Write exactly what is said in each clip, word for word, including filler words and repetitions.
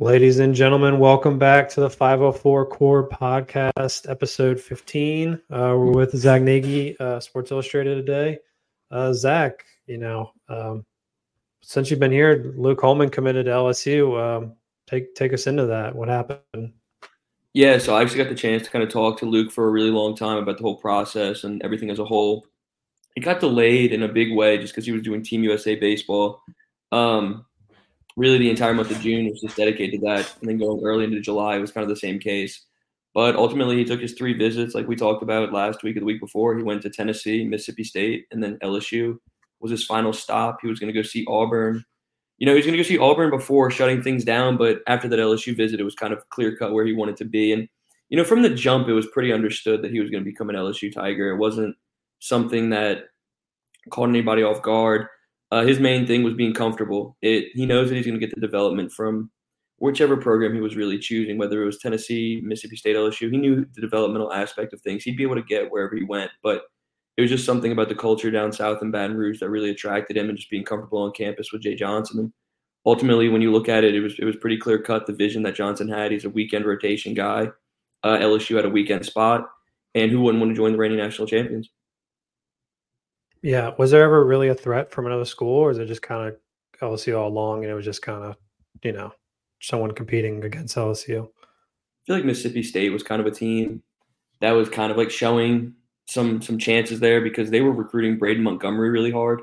Ladies and gentlemen, welcome back to the five oh four Core Podcast, episode fifteen. Uh, we're with Zach Nagy, uh, Sports Illustrated today. Uh, Zach, you know, um, since you've been here, Luke Holman committed to L S U. Um, take take us into that. What happened? Yeah, so I actually got the chance to kind of talk to Luke for a really long time about the whole process and everything as a whole. It got delayed in a big way just because he was doing Team U S A Baseball. Um Really, the entire month of June was just dedicated to that. And then going early into July, it was kind of the same case. But ultimately, he took his three visits, like we talked about last week or the week before. He went to Tennessee, Mississippi State, and then L S U was his final stop. He was going to go see Auburn. You know, he was going to go see Auburn before shutting things down. But after that L S U visit, it was kind of clear cut where he wanted to be. And, you know, from the jump, it was pretty understood that he was going to become an L S U Tiger. It wasn't something that caught anybody off guard. Uh, his main thing was being comfortable. It, he knows that he's going to get the development from whichever program he was really choosing, whether it was Tennessee, Mississippi State, L S U. He knew the developmental aspect of things. He'd be able to get wherever he went. But it was just something about the culture down south in Baton Rouge that really attracted him, and just being comfortable on campus with Jay Johnson. And ultimately, when you look at it, it was it was pretty clear-cut, the vision that Johnson had. He's a weekend rotation guy. Uh, L S U had a weekend spot. And who wouldn't want to join the reigning national champions? Yeah. Was there ever really a threat from another school, or is it just kind of L S U all along and it was just kind of, you know, someone competing against L S U? I feel like Mississippi State was kind of a team that was kind of like showing some some chances there, because they were recruiting Braden Montgomery really hard.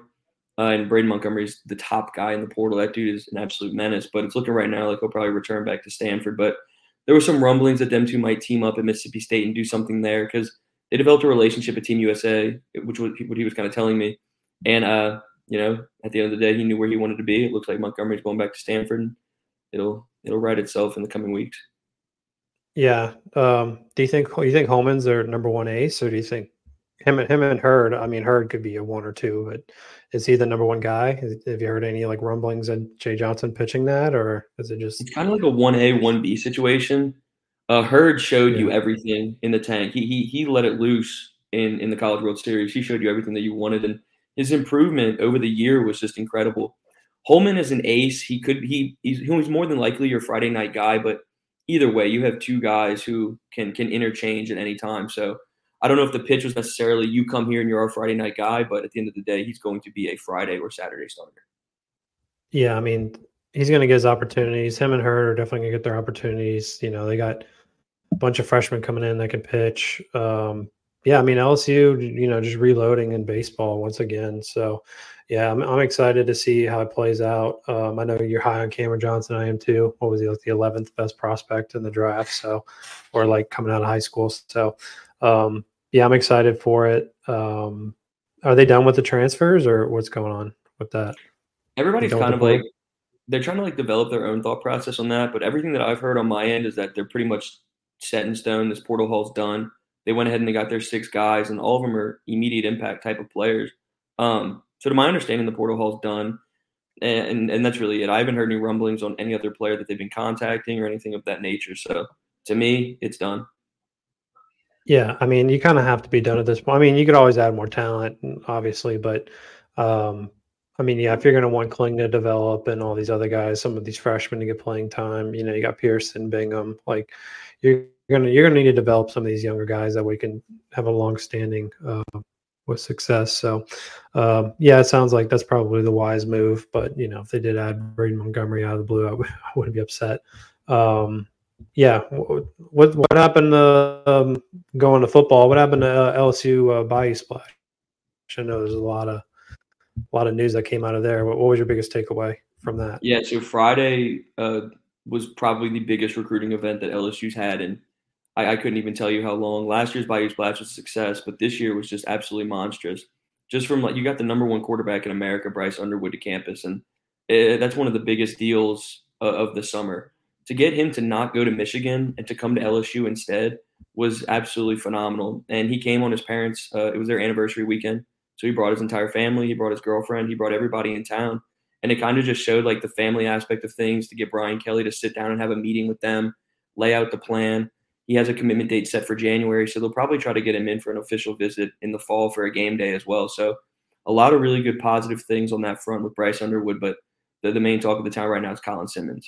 Uh, and Braden Montgomery's the top guy in the portal. That dude is an absolute menace, but it's looking right now like he'll probably return back to Stanford. But there were some rumblings that them two might team up at Mississippi State and do something there, because they developed a relationship at Team U S A, which was what he was kind of telling me. And, uh, you know, at the end of the day, he knew where he wanted to be. It looks like Montgomery's going back to Stanford, and it'll it'll right itself in the coming weeks. Yeah. Um, do you think you think Holman's their number one ace, or do you think him and him and Hurd? I mean, Hurd could be a one or two, but is he the number one guy? Have you heard any like rumblings of Jay Johnson pitching that, or is it just, it's kind of like a one A, one B situation? Uh, Hurd showed yeah. you everything in the tank. He he he let it loose in, in the College World Series. He showed you everything that you wanted, and his improvement over the year was just incredible. Holman is an ace. He could he he's, he's more than likely your Friday night guy, but either way, you have two guys who can can interchange at any time. So I don't know if the pitch was necessarily you come here and you're our Friday night guy, but at the end of the day, he's going to be a Friday or Saturday starter. Yeah, I mean, he's going to get his opportunities. Him and Hurd are definitely going to get their opportunities. You know, they got a bunch of freshmen coming in that can pitch. Um, yeah, I mean, L S U, you know, just reloading in baseball once again. So, yeah, I'm, I'm excited to see how it plays out. Um, I know you're high on Cameron Johnson. I am too. What was he, like the eleventh best prospect in the draft? So, or like coming out of high school. So, um, yeah, I'm excited for it. Um, are they done with the transfers, or what's going on with that? Everybody's kind of like, they're trying to like develop their own thought process on that. But everything that I've heard on my end is that they're pretty much set in stone. This portal haul's done. They went ahead and they got their six guys, and all of them are immediate impact type of players. Um, so to my understanding, the portal haul's done, and, and and that's really it. I haven't heard any rumblings on any other player that they've been contacting or anything of that nature. So to me, it's done. Yeah, I mean, you kind of have to be done at this point. I mean, you could always add more talent, obviously, but um, I mean, yeah, if you're going to want Kling to develop and all these other guys, some of these freshmen to get playing time, you know, you got Pearson, Bingham, like you're gonna you're gonna need to develop some of these younger guys that we can have a long standing uh, with success. So, um, yeah, it sounds like that's probably the wise move. But you know, if they did add Braden Montgomery out of the blue, I, w- I wouldn't be upset. Um, yeah, what what happened to um, going to football? What happened to uh, L S U uh, Bayou Splash? I know there's a lot of a lot of news that came out of there. What, what was your biggest takeaway from that? Yeah, so Friday uh, was probably the biggest recruiting event that L S U's had, and I, I couldn't even tell you how long. Last year's Bayou Splash was a success, but this year was just absolutely monstrous. Just from like, you got the number one quarterback in America, Bryce Underwood, to campus, and it, that's one of the biggest deals uh, of the summer. To get him to not go to Michigan and to come to L S U instead was absolutely phenomenal. And he came on his parents', uh, it was their anniversary weekend. So he brought his entire family, he brought his girlfriend, he brought everybody in town. And it kind of just showed like the family aspect of things, to get Brian Kelly to sit down and have a meeting with them, lay out the plan. He has a commitment date set for January, so they'll probably try to get him in for an official visit in the fall for a game day as well. So a lot of really good positive things on that front with Bryce Underwood, but the, the main talk of the town right now is Colin Simmons.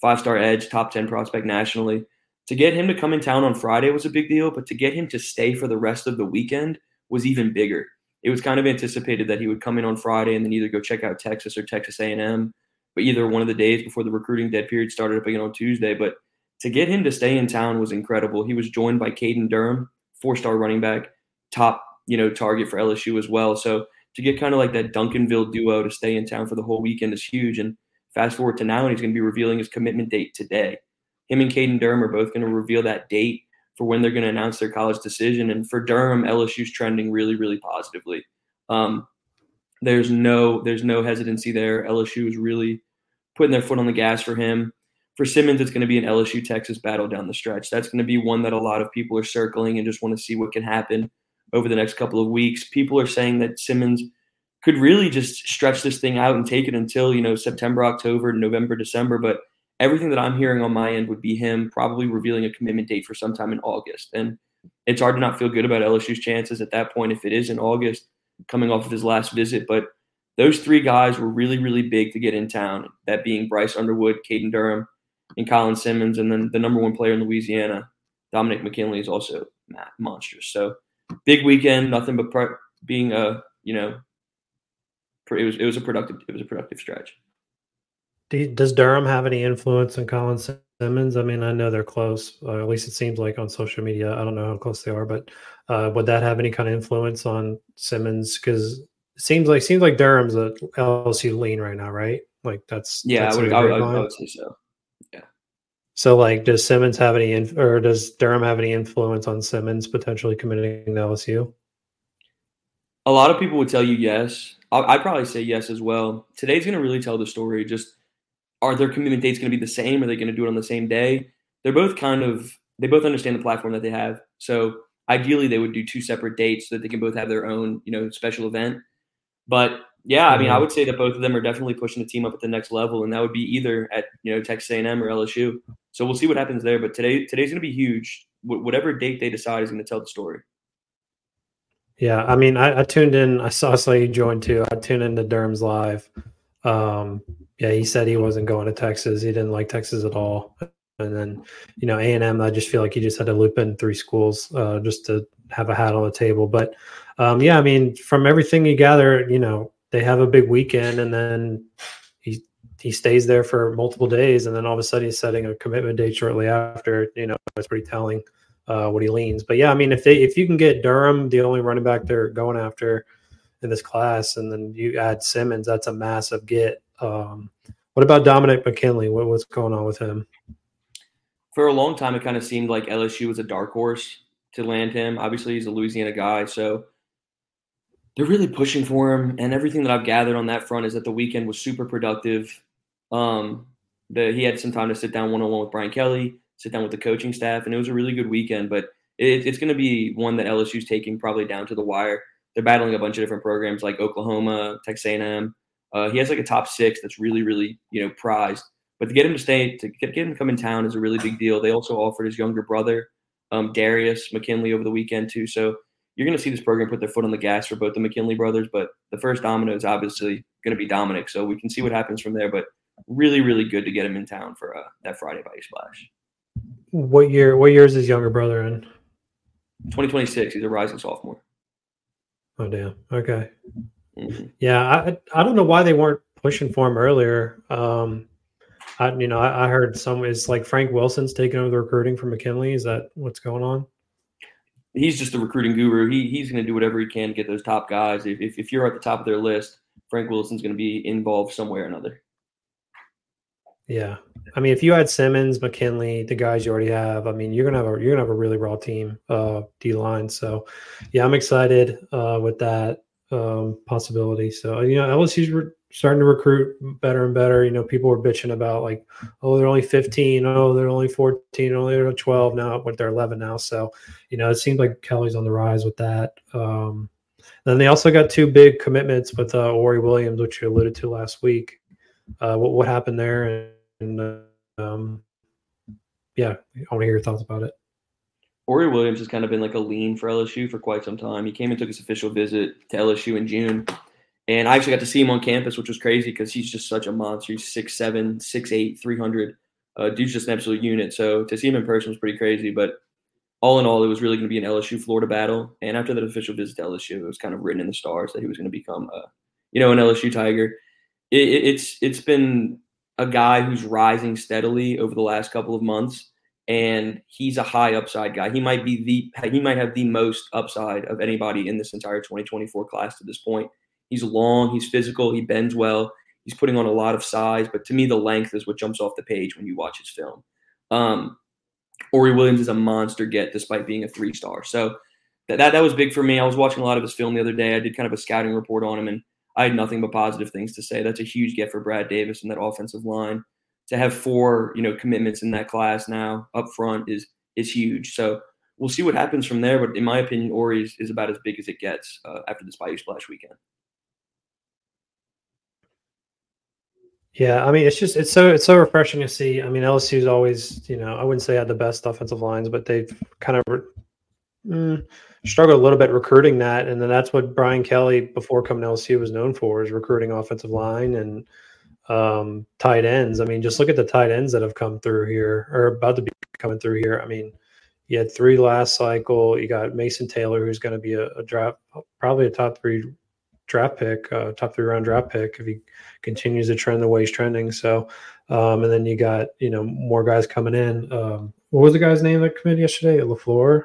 five-star edge, top ten prospect nationally. To get him to come in town on Friday was a big deal, but to get him to stay for the rest of the weekend was even bigger. It was kind of anticipated that he would come in on Friday and then either go check out Texas or Texas A and M, but either one of the days before the recruiting dead period started up again on Tuesday. But to get him to stay in town was incredible. He was joined by Caden Durham, four-star running back, top, you know, target for L S U as well. So to get kind of like that Duncanville duo to stay in town for the whole weekend is huge. And fast forward to now, and he's going to be revealing his commitment date today. Him and Caden Durham are both going to reveal that date for when they're going to announce their college decision. And for Durham, L S U's trending really, really positively. Um, there's no there's no hesitancy there. L S U is really putting their foot on the gas for him. For Simmons, it's going to be an L S U-Texas battle down the stretch. That's going to be one that a lot of people are circling and just want to see what can happen over the next couple of weeks. People are saying that Simmons could really just stretch this thing out and take it until, you know, September, October, November, December. But everything that I'm hearing on my end would be him probably revealing a commitment date for sometime in August. And it's hard to not feel good about L S U's chances at that point if it is in August, coming off of his last visit. But those three guys were really, really big to get in town, that being Bryce Underwood, Caden Durham, and Colin Simmons. And then the number one player in Louisiana, Dominic McKinley, is also monstrous. So big weekend, nothing but pro- being a, you know, it was it was a productive it was a productive stretch. Does Durham have any influence on Colin Simmons? I mean, I know they're close, or at least it seems like on social media. I don't know how close they are, but uh, would that have any kind of influence on Simmons? Because it seems like seems like Durham's a L S U lean right now, right? Like that's yeah, that's I, would, I, would, I would say so. Yeah. So, like, does Simmons have any, inf- or does Durham have any influence on Simmons potentially committing to L S U? A lot of people would tell you yes. I'd probably say yes as well. Today's going to really tell the story. Just, are their commitment dates going to be the same? Are they going to do it on the same day? They're both kind of – they both understand the platform that they have. So ideally they would do two separate dates so that they can both have their own, you know, special event. But, yeah, I mean, I would say that both of them are definitely pushing the team up at the next level, and that would be either at, you know, Texas A and M or L S U. So we'll see what happens there. But today today's going to be huge. Wh- whatever date they decide is going to tell the story. Yeah, I mean, I, I tuned in. I saw so you joined too. I tuned into Durham's live. Um, yeah, he said he wasn't going to Texas. He didn't like Texas at all. And then, you know, A and M, I just feel like he just had to loop in three schools uh, just to have a hat on the table. But, um, yeah, I mean, from everything you gather, you know, they have a big weekend, and then he he stays there for multiple days, and then all of a sudden he's setting a commitment date shortly after. You know, it's pretty telling uh, what he leans. But, yeah, I mean, if they if you can get Durham, the only running back they're going after in this class, and then you add Simmons, that's a massive get. Um, what about Dominic McKinley? What, what's going on with him? For a long time, it kind of seemed like L S U was a dark horse to land him. Obviously, he's a Louisiana guy, so they're really pushing for him. And everything that I've gathered on that front is that the weekend was super productive. Um, the, he had some time to sit down one-on-one with Brian Kelly, sit down with the coaching staff, and it was a really good weekend. But it, it's going to be one that L S U's taking probably down to the wire. They're battling a bunch of different programs like Oklahoma, Texas A and M. Uh, he has like a top six that's really, really, you know, prized. But to get him to stay, to get him to come in town is a really big deal. They also offered his younger brother, um, Darius McKinley, over the weekend too. So you're going to see this program put their foot on the gas for both the McKinley brothers. But the first domino is obviously going to be Dominic. So we can see what happens from there. But really, really good to get him in town for uh, that Friday body splash. What year? What year is his younger brother in? twenty twenty-six. He's a rising sophomore. Oh, damn. Okay. Yeah, I I don't know why they weren't pushing for him earlier. Um, I you know, I, I heard some – it's like Frank Wilson's taking over the recruiting for McKinley. Is that what's going on? He's just the recruiting guru. He He's going to do whatever he can to get those top guys. If, if if you're at the top of their list, Frank Wilson's going to be involved somewhere or another. Yeah. I mean, if you had Simmons, McKinley, the guys you already have, I mean, you're gonna have a you're gonna have a really raw team, uh, D line. So, yeah, I'm excited uh, with that um, possibility. So, you know, L S U's re- starting to recruit better and better. You know, people were bitching about like, oh, they're only fifteen, oh, they're only fourteen, only they're twelve now. What they're eleven now. So, you know, it seems like Kelly's on the rise with that. Um, then they also got two big commitments with uh, Ori Williams, which you alluded to last week. Uh, what what happened there? And, And, um, yeah, I want to hear your thoughts about it. Ori Williams has kind of been like a lean for L S U for quite some time. He came and took his official visit to L S U in June. And I actually got to see him on campus, which was crazy because he's just such a monster. He's six seven, six eight, three hundred. Uh, dude's just an absolute unit. So to see him in person was pretty crazy. But all in all, it was really going to be an L S U-Florida battle. And after that official visit to L S U, it was kind of written in the stars that he was going to become, uh, you know, an L S U Tiger. It, it, it's it's been a guy who's rising steadily over the last couple of months, and he's a high upside guy. He might be the he might have the most upside of anybody in this entire twenty twenty-four class to this point. He's long, he's physical, he bends well. He's putting on a lot of size, but to me, the length is what jumps off the page when you watch his film. Um, Ori Williams is a monster get despite being a three-star. So that, that that was big for me. I was watching a lot of his film the other day. I did kind of a scouting report on him, and I had nothing but positive things to say. That's a huge get for Brad Davis and that offensive line. To have four, you know, commitments in that class now up front is is huge. So we'll see what happens from there. But in my opinion, Ori is, is about as big as it gets uh, after this Bayou Splash weekend. Yeah, I mean, it's just it's so it's so refreshing to see. I mean, L S U's always, you know, I wouldn't say had the best offensive lines, but they've kind of re- mm, struggled a little bit recruiting that, and then that's what Brian Kelly before coming to L S U was known for, is recruiting offensive line and um, tight ends. I mean, just look at the tight ends that have come through here or about to be coming through here. I mean, you had three last cycle. You got Mason Taylor, who's going to be a, a draft, probably a top three. draft pick, uh, top three round draft pick if he continues to trend the way he's trending. So, um, and then you got, you know, more guys coming in. Um, what was the guy's name that committed yesterday? LaFleur?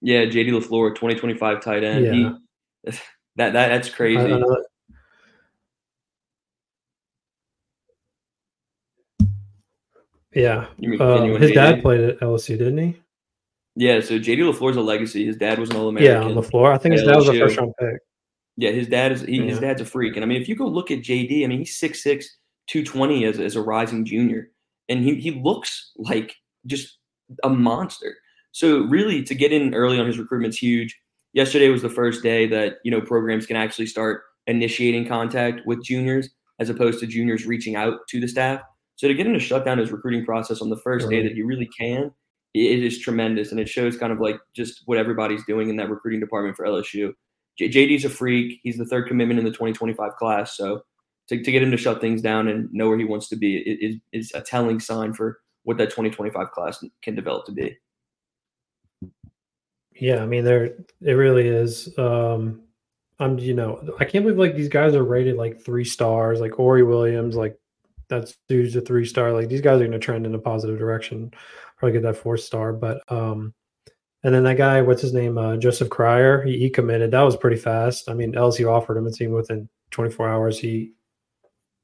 Yeah, J D LaFleur, twenty twenty-five tight end. Yeah. He, that, that That's crazy. I don't know. Yeah. Um, his J D? Dad played at L S U, didn't he? Yeah, so J D LaFleur's a legacy. His dad was an All-American. Yeah, LaFleur. I think his dad was a first-round pick. Yeah, his dad is he, yeah. his dad's a freak. And I mean, if you go look at J D, I mean, he's six six, two twenty as, as a rising junior. And he, he looks like just a monster. So really, to get in early on his recruitment's huge. Yesterday was the first day that, you know, programs can actually start initiating contact with juniors as opposed to juniors reaching out to the staff. So to get him to shut down his recruiting process on the first right. day that you really can, it, it is tremendous. And it shows kind of like just what everybody's doing in that recruiting department for L S U. J D's a freak. He's the third commitment in the twenty twenty-five class. So to, to get him to shut things down and know where he wants to be is, is a telling sign for what that twenty twenty-five class can develop to be. Yeah, I mean, there it really is. Um, I'm, you know, I can't believe like these guys are rated like three stars, like Ori Williams, like that's dude's a three star. Like these guys are going to trend in a positive direction. Probably get that four star, but um and then that guy, what's his name, uh, Joseph Cryer, he, he committed. That was pretty fast. I mean, L S U offered him a team within twenty-four hours. He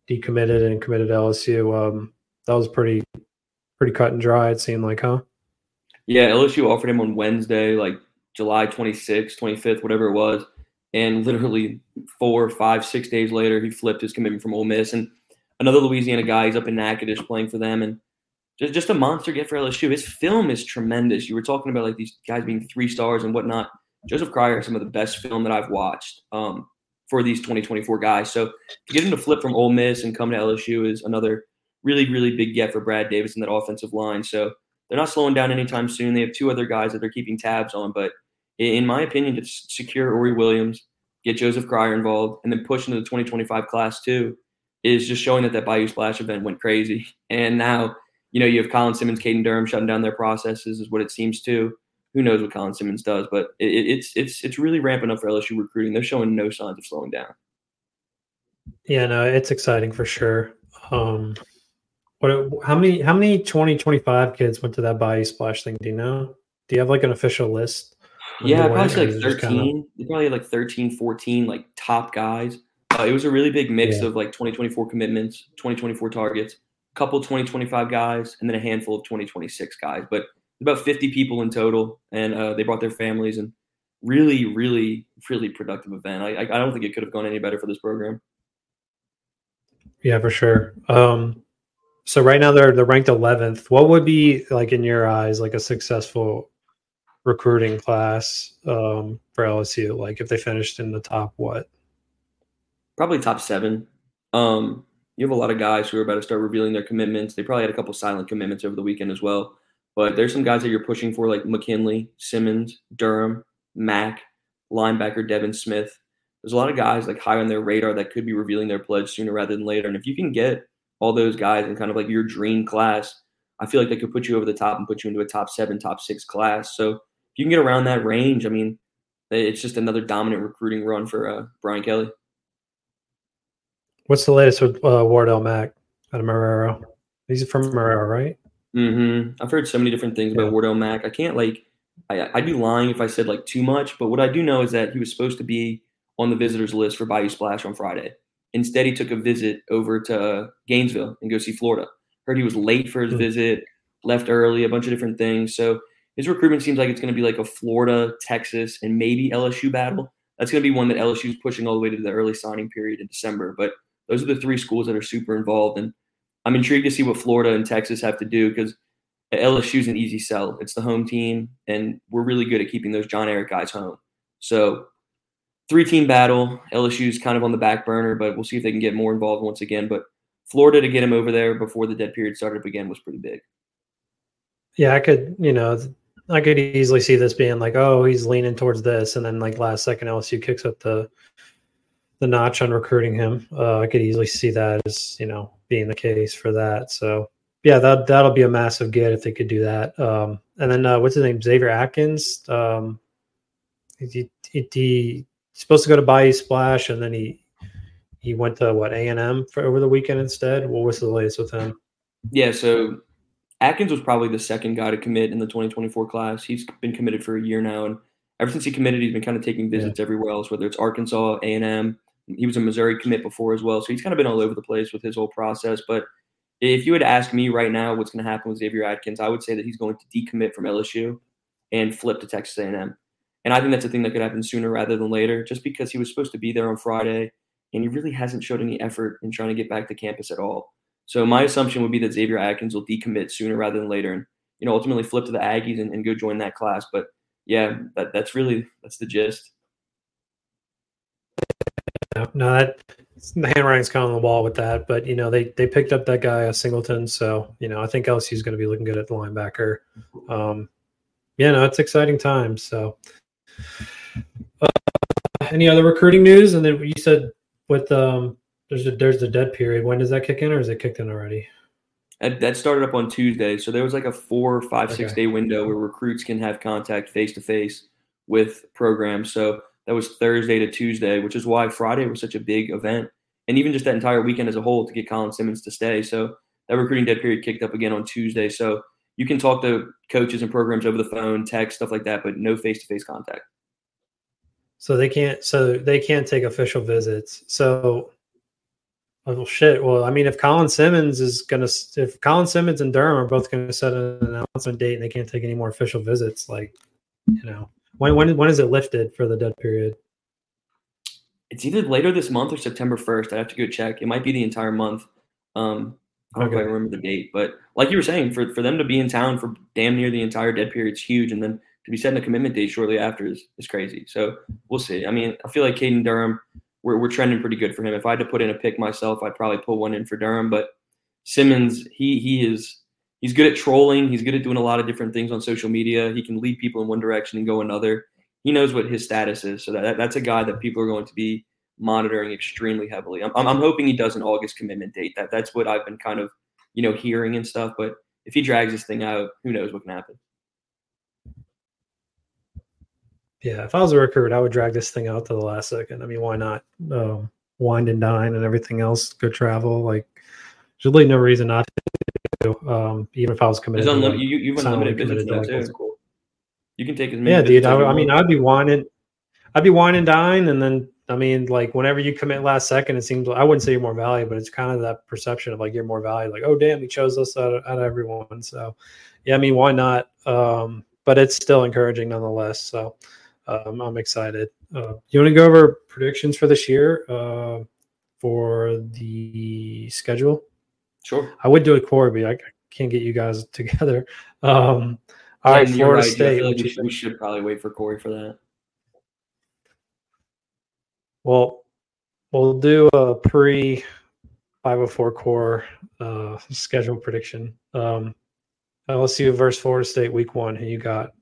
decommitted and committed to L S U. Um, that was pretty pretty cut and dry, it seemed like, huh? Yeah, L S U offered him on Wednesday, like July twenty-sixth, twenty-fifth, whatever it was. And literally four, five, six days later, he flipped his commitment from Ole Miss. And another Louisiana guy, he's up in Natchitoches playing for them. And just a monster get for L S U. His film is tremendous. You were talking about like these guys being three stars and whatnot. Joseph Cryer is some of the best film that I've watched um, for these twenty twenty-four guys. So to get him to flip from Ole Miss and come to L S U is another really, really big get for Brad Davis and that offensive line. So they're not slowing down anytime soon. They have two other guys that they're keeping tabs on. But in my opinion, to secure Ori Williams, get Joseph Cryer involved, and then push into the twenty twenty-five class too is just showing that that Bayou Splash event went crazy. And now – you know, you have Colin Simmons, Caden Durham shutting down their processes is what it seems to. Who knows what Colin Simmons does, but it, it's it's it's really ramping up for L S U recruiting. They're showing no signs of slowing down. Yeah, no, it's exciting for sure. Um, what? How many? How many twenty twenty-five kids went to that Bayou Splash thing? Do you know? Do you have like an official list? Yeah, probably say like thirteen. Kinda... Probably like thirteen, fourteen, like top guys. Uh, it was a really big mix yeah. of like twenty twenty-four commitments, twenty twenty-four targets. Couple twenty twenty-five guys, and then a handful of twenty twenty-six guys, but about fifty people in total. And uh, they brought their families, and really, really, really productive event. I, I don't think it could have gone any better for this program. Yeah, for sure. Um, so right now they're, they're ranked eleventh. What would be like in your eyes, like a successful recruiting class um, for L S U? Like if they finished in the top, what? Probably top seven. Um, You have a lot of guys who are about to start revealing their commitments. They probably had a couple silent commitments over the weekend as well. But there's some guys that you're pushing for, like McKinley, Simmons, Durham, Mac, linebacker Devin Smith. There's a lot of guys like high on their radar that could be revealing their pledge sooner rather than later. And if you can get all those guys in kind of like your dream class, I feel like they could put you over the top and put you into a top seven, top six class. So if you can get around that range, I mean, it's just another dominant recruiting run for uh, Brian Kelly. What's the latest with uh, Wardell Mac out of Marrero? He's from Marrero, right? Mm-hmm. I've heard so many different things yeah. about Wardell Mac. I can't like I, – I'd be lying if I said like too much, but what I do know is that he was supposed to be on the visitors list for Bayou Splash on Friday. Instead, he took a visit over to Gainesville and go see Florida. Heard he was late for his mm-hmm. visit, left early, a bunch of different things. So his recruitment seems like it's going to be like a Florida, Texas, and maybe L S U battle. That's going to be one that L S U is pushing all the way to the early signing period in December. But those are the three schools that are super involved. And I'm intrigued to see what Florida and Texas have to do because L S U is an easy sell. It's the home team, and we're really good at keeping those John Eric guys home. So three-team battle. L S U is kind of on the back burner, but we'll see if they can get more involved once again. But Florida to get him over there before the dead period started up again was pretty big. Yeah, I could, you know, I could easily see this being like, oh, he's leaning towards this, and then like last second L S U kicks up the the notch on recruiting him. Uh, I could easily see that as, you know, being the case for that. So yeah, that that'll be a massive get if they could do that. Um, and then uh, what's his name, Xavier Atkins? Um, he, he, he he's supposed to go to Bayou Splash, and then he. He went to, what, A and M for over the weekend instead? What was the latest with him? Yeah, so Atkins was probably the second guy to commit in the twenty twenty-four class. He's been committed for a year now, and ever since he committed, he's been kind of taking visits yeah. everywhere else, whether it's Arkansas, A and M. He was a Missouri commit before as well, so he's kind of been all over the place with his whole process. But if you had asked me right now what's going to happen with Xavier Atkins, I would say that he's going to decommit from L S U and flip to Texas A and M. And I think that's a thing that could happen sooner rather than later, just because he was supposed to be there on Friday. And he really hasn't showed any effort in trying to get back to campus at all. So my assumption would be that Xavier Atkins will decommit sooner rather than later and, you know, ultimately flip to the Aggies and, and go join that class. But, yeah, that, that's really – that's the gist. No, that – the handwriting's kind of on the wall with that. But, you know, they, they picked up that guy, Singleton. So, you know, I think L S U's going to be looking good at the linebacker. Um, yeah, no, it's exciting times. So uh, any other recruiting news? And then you said – With um, there's a, there's the dead period. When does that kick in, or is it kicked in already? That started up on Tuesday, so there was like a four, five, okay. six day window where recruits can have contact face to face with programs. So that was Thursday to Tuesday, which is why Friday was such a big event, and even just that entire weekend as a whole to get Colin Simmons to stay. So that recruiting dead period kicked up again on Tuesday. So you can talk to coaches and programs over the phone, text, stuff like that, but no face to face contact. So they can't. So they can't take official visits. So, well, shit. Well, I mean, if Colin Simmons is gonna, if Colin Simmons and Durham are both gonna set an announcement date, and they can't take any more official visits, like, you know, when when when is it lifted for the dead period? It's either later this month or September first. I have to go check. It might be the entire month. Um, I don't okay. know if I remember the date, but like you were saying, for for them to be in town for damn near the entire dead period is huge, and then to be setting a commitment date shortly after is, is crazy. So we'll see. I mean, I feel like Caden Durham, we're we're trending pretty good for him. If I had to put in a pick myself, I'd probably pull one in for Durham. But Simmons, he he is he's good at trolling. He's good at doing a lot of different things on social media. He can lead people in one direction and go another. He knows what his status is. So that that's a guy that people are going to be monitoring extremely heavily. I'm I'm hoping he does an August commitment date. That that's what I've been kind of, you know, hearing and stuff. But if he drags this thing out, who knows what can happen. Yeah, if I was a recruit, I would drag this thing out to the last second. I mean, why not? Um, wine and dine and everything else, go travel. Like, there's really no reason not to, um, even if I was committed. There's unlimited, to, like, you, you've unlimited visits, to, like, too. Cool. You can take as many. Yeah, dude, I, I mean, I'd be wine and, I'd be wine and dine. And then, I mean, like, whenever you commit last second, it seems like, I wouldn't say you're more valued, but it's kind of that perception of, like, you're more valued. Like, oh, damn, he chose us out of, out of everyone. So, yeah, I mean, why not? Um, but it's still encouraging nonetheless. So, Um, I'm excited. Uh, you want to go over predictions for this year uh, for the schedule? Sure. I would do it, Corby. I can't get you guys together. Um, all right, Florida right. State. Like we, should, we should probably wait for Corey for that. Well, we'll do a pre five oh four core uh, schedule prediction. Um, L S U versus Florida State week one. Who you got?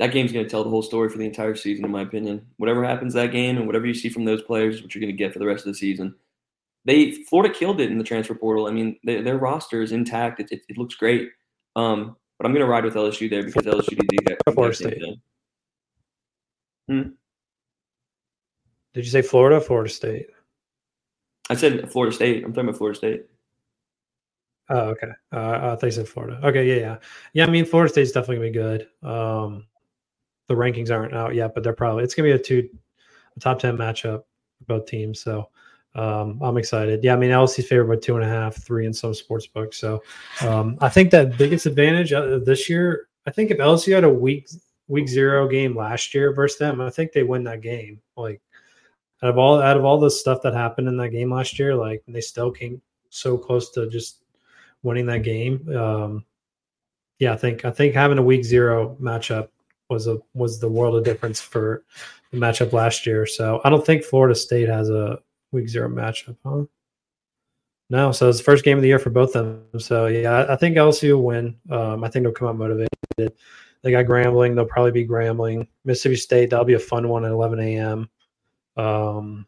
That game's going to tell the whole story for the entire season, in my opinion. Whatever happens that game and whatever you see from those players is what you're going to get for the rest of the season. They Florida killed it in the transfer portal. I mean, they, their roster is intact. It, it, it looks great. Um, but I'm going to ride with L S U there because L S U did the exact Florida State. Hmm? Did you say Florida? Florida State. I said Florida State. I'm talking about Florida State. Oh, okay. Uh, I thought you said Florida. Okay, yeah, yeah. Yeah, I mean, Florida State's definitely going to be good. Um, the rankings aren't out yet, but they're probably – it's going to be a two a top ten matchup for both teams. So, um, I'm excited. Yeah, I mean, L S U's favored by two and a half, three in some sports books. So, um, I think that biggest advantage of this year, I think if L S U had a week week zero game last year versus them, I think they win that game. Like, out of all, out of all the stuff that happened in that game last year, like, they still came so close to just – winning that game. Um, yeah, I think I think having a week zero matchup was a was the world of difference for the matchup last year. So I don't think Florida State has a week zero matchup, huh? No, so it's the first game of the year for both of them. So yeah, I, I think L S U will win. Um, I think they'll come out motivated. They got Grambling, they'll probably be Grambling. Mississippi State, that'll be a fun one at eleven a.m. Um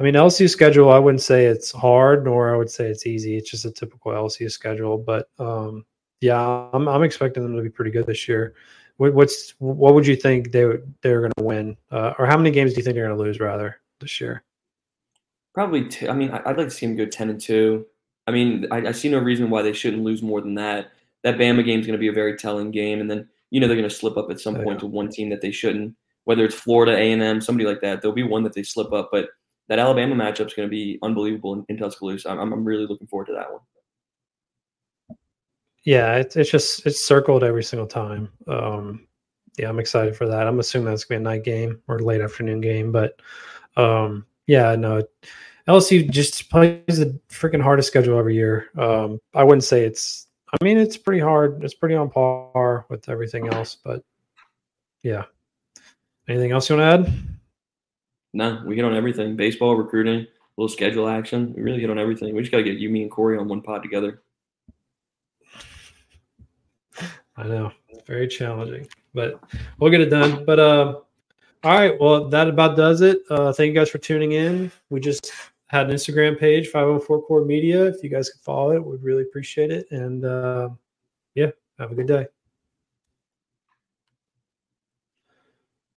I mean, L S U schedule, I wouldn't say it's hard, nor I would say it's easy. It's just a typical L S U schedule. But, um, yeah, I'm, I'm expecting them to be pretty good this year. What, what's what would you think they they're going to win, uh, or how many games do you think they're going to lose rather this year? Probably two. I mean, I'd like to see them go ten and two. I mean, I, I see no reason why they shouldn't lose more than that. That Bama game is going to be a very telling game, and then you know they're going to slip up at some point to one team that they shouldn't. Whether it's Florida, A and M, somebody like that, there'll be one that they slip up, but. That Alabama matchup is going to be unbelievable in, in Tuscaloosa. I'm, I'm really looking forward to that one. Yeah, it, it's just it's circled every single time. Um, yeah, I'm excited for that. I'm assuming that's going to be a night game or late afternoon game. But, um, yeah, no, L S U just plays the freaking hardest schedule every year. Um, I wouldn't say it's – I mean, it's pretty hard. It's pretty on par with everything else. But, yeah. Anything else you want to add? No, we hit on everything. Baseball, recruiting, a little schedule action. We really hit on everything. We just got to get you, me, and Corey on one pod together. I know. It's very challenging, but we'll get it done. But, uh, all right, well, that about does it. Uh, thank you guys for tuning in. We just had an Instagram page, five oh four Core Media. If you guys could follow it, we'd really appreciate it. And, uh, yeah, have a good day.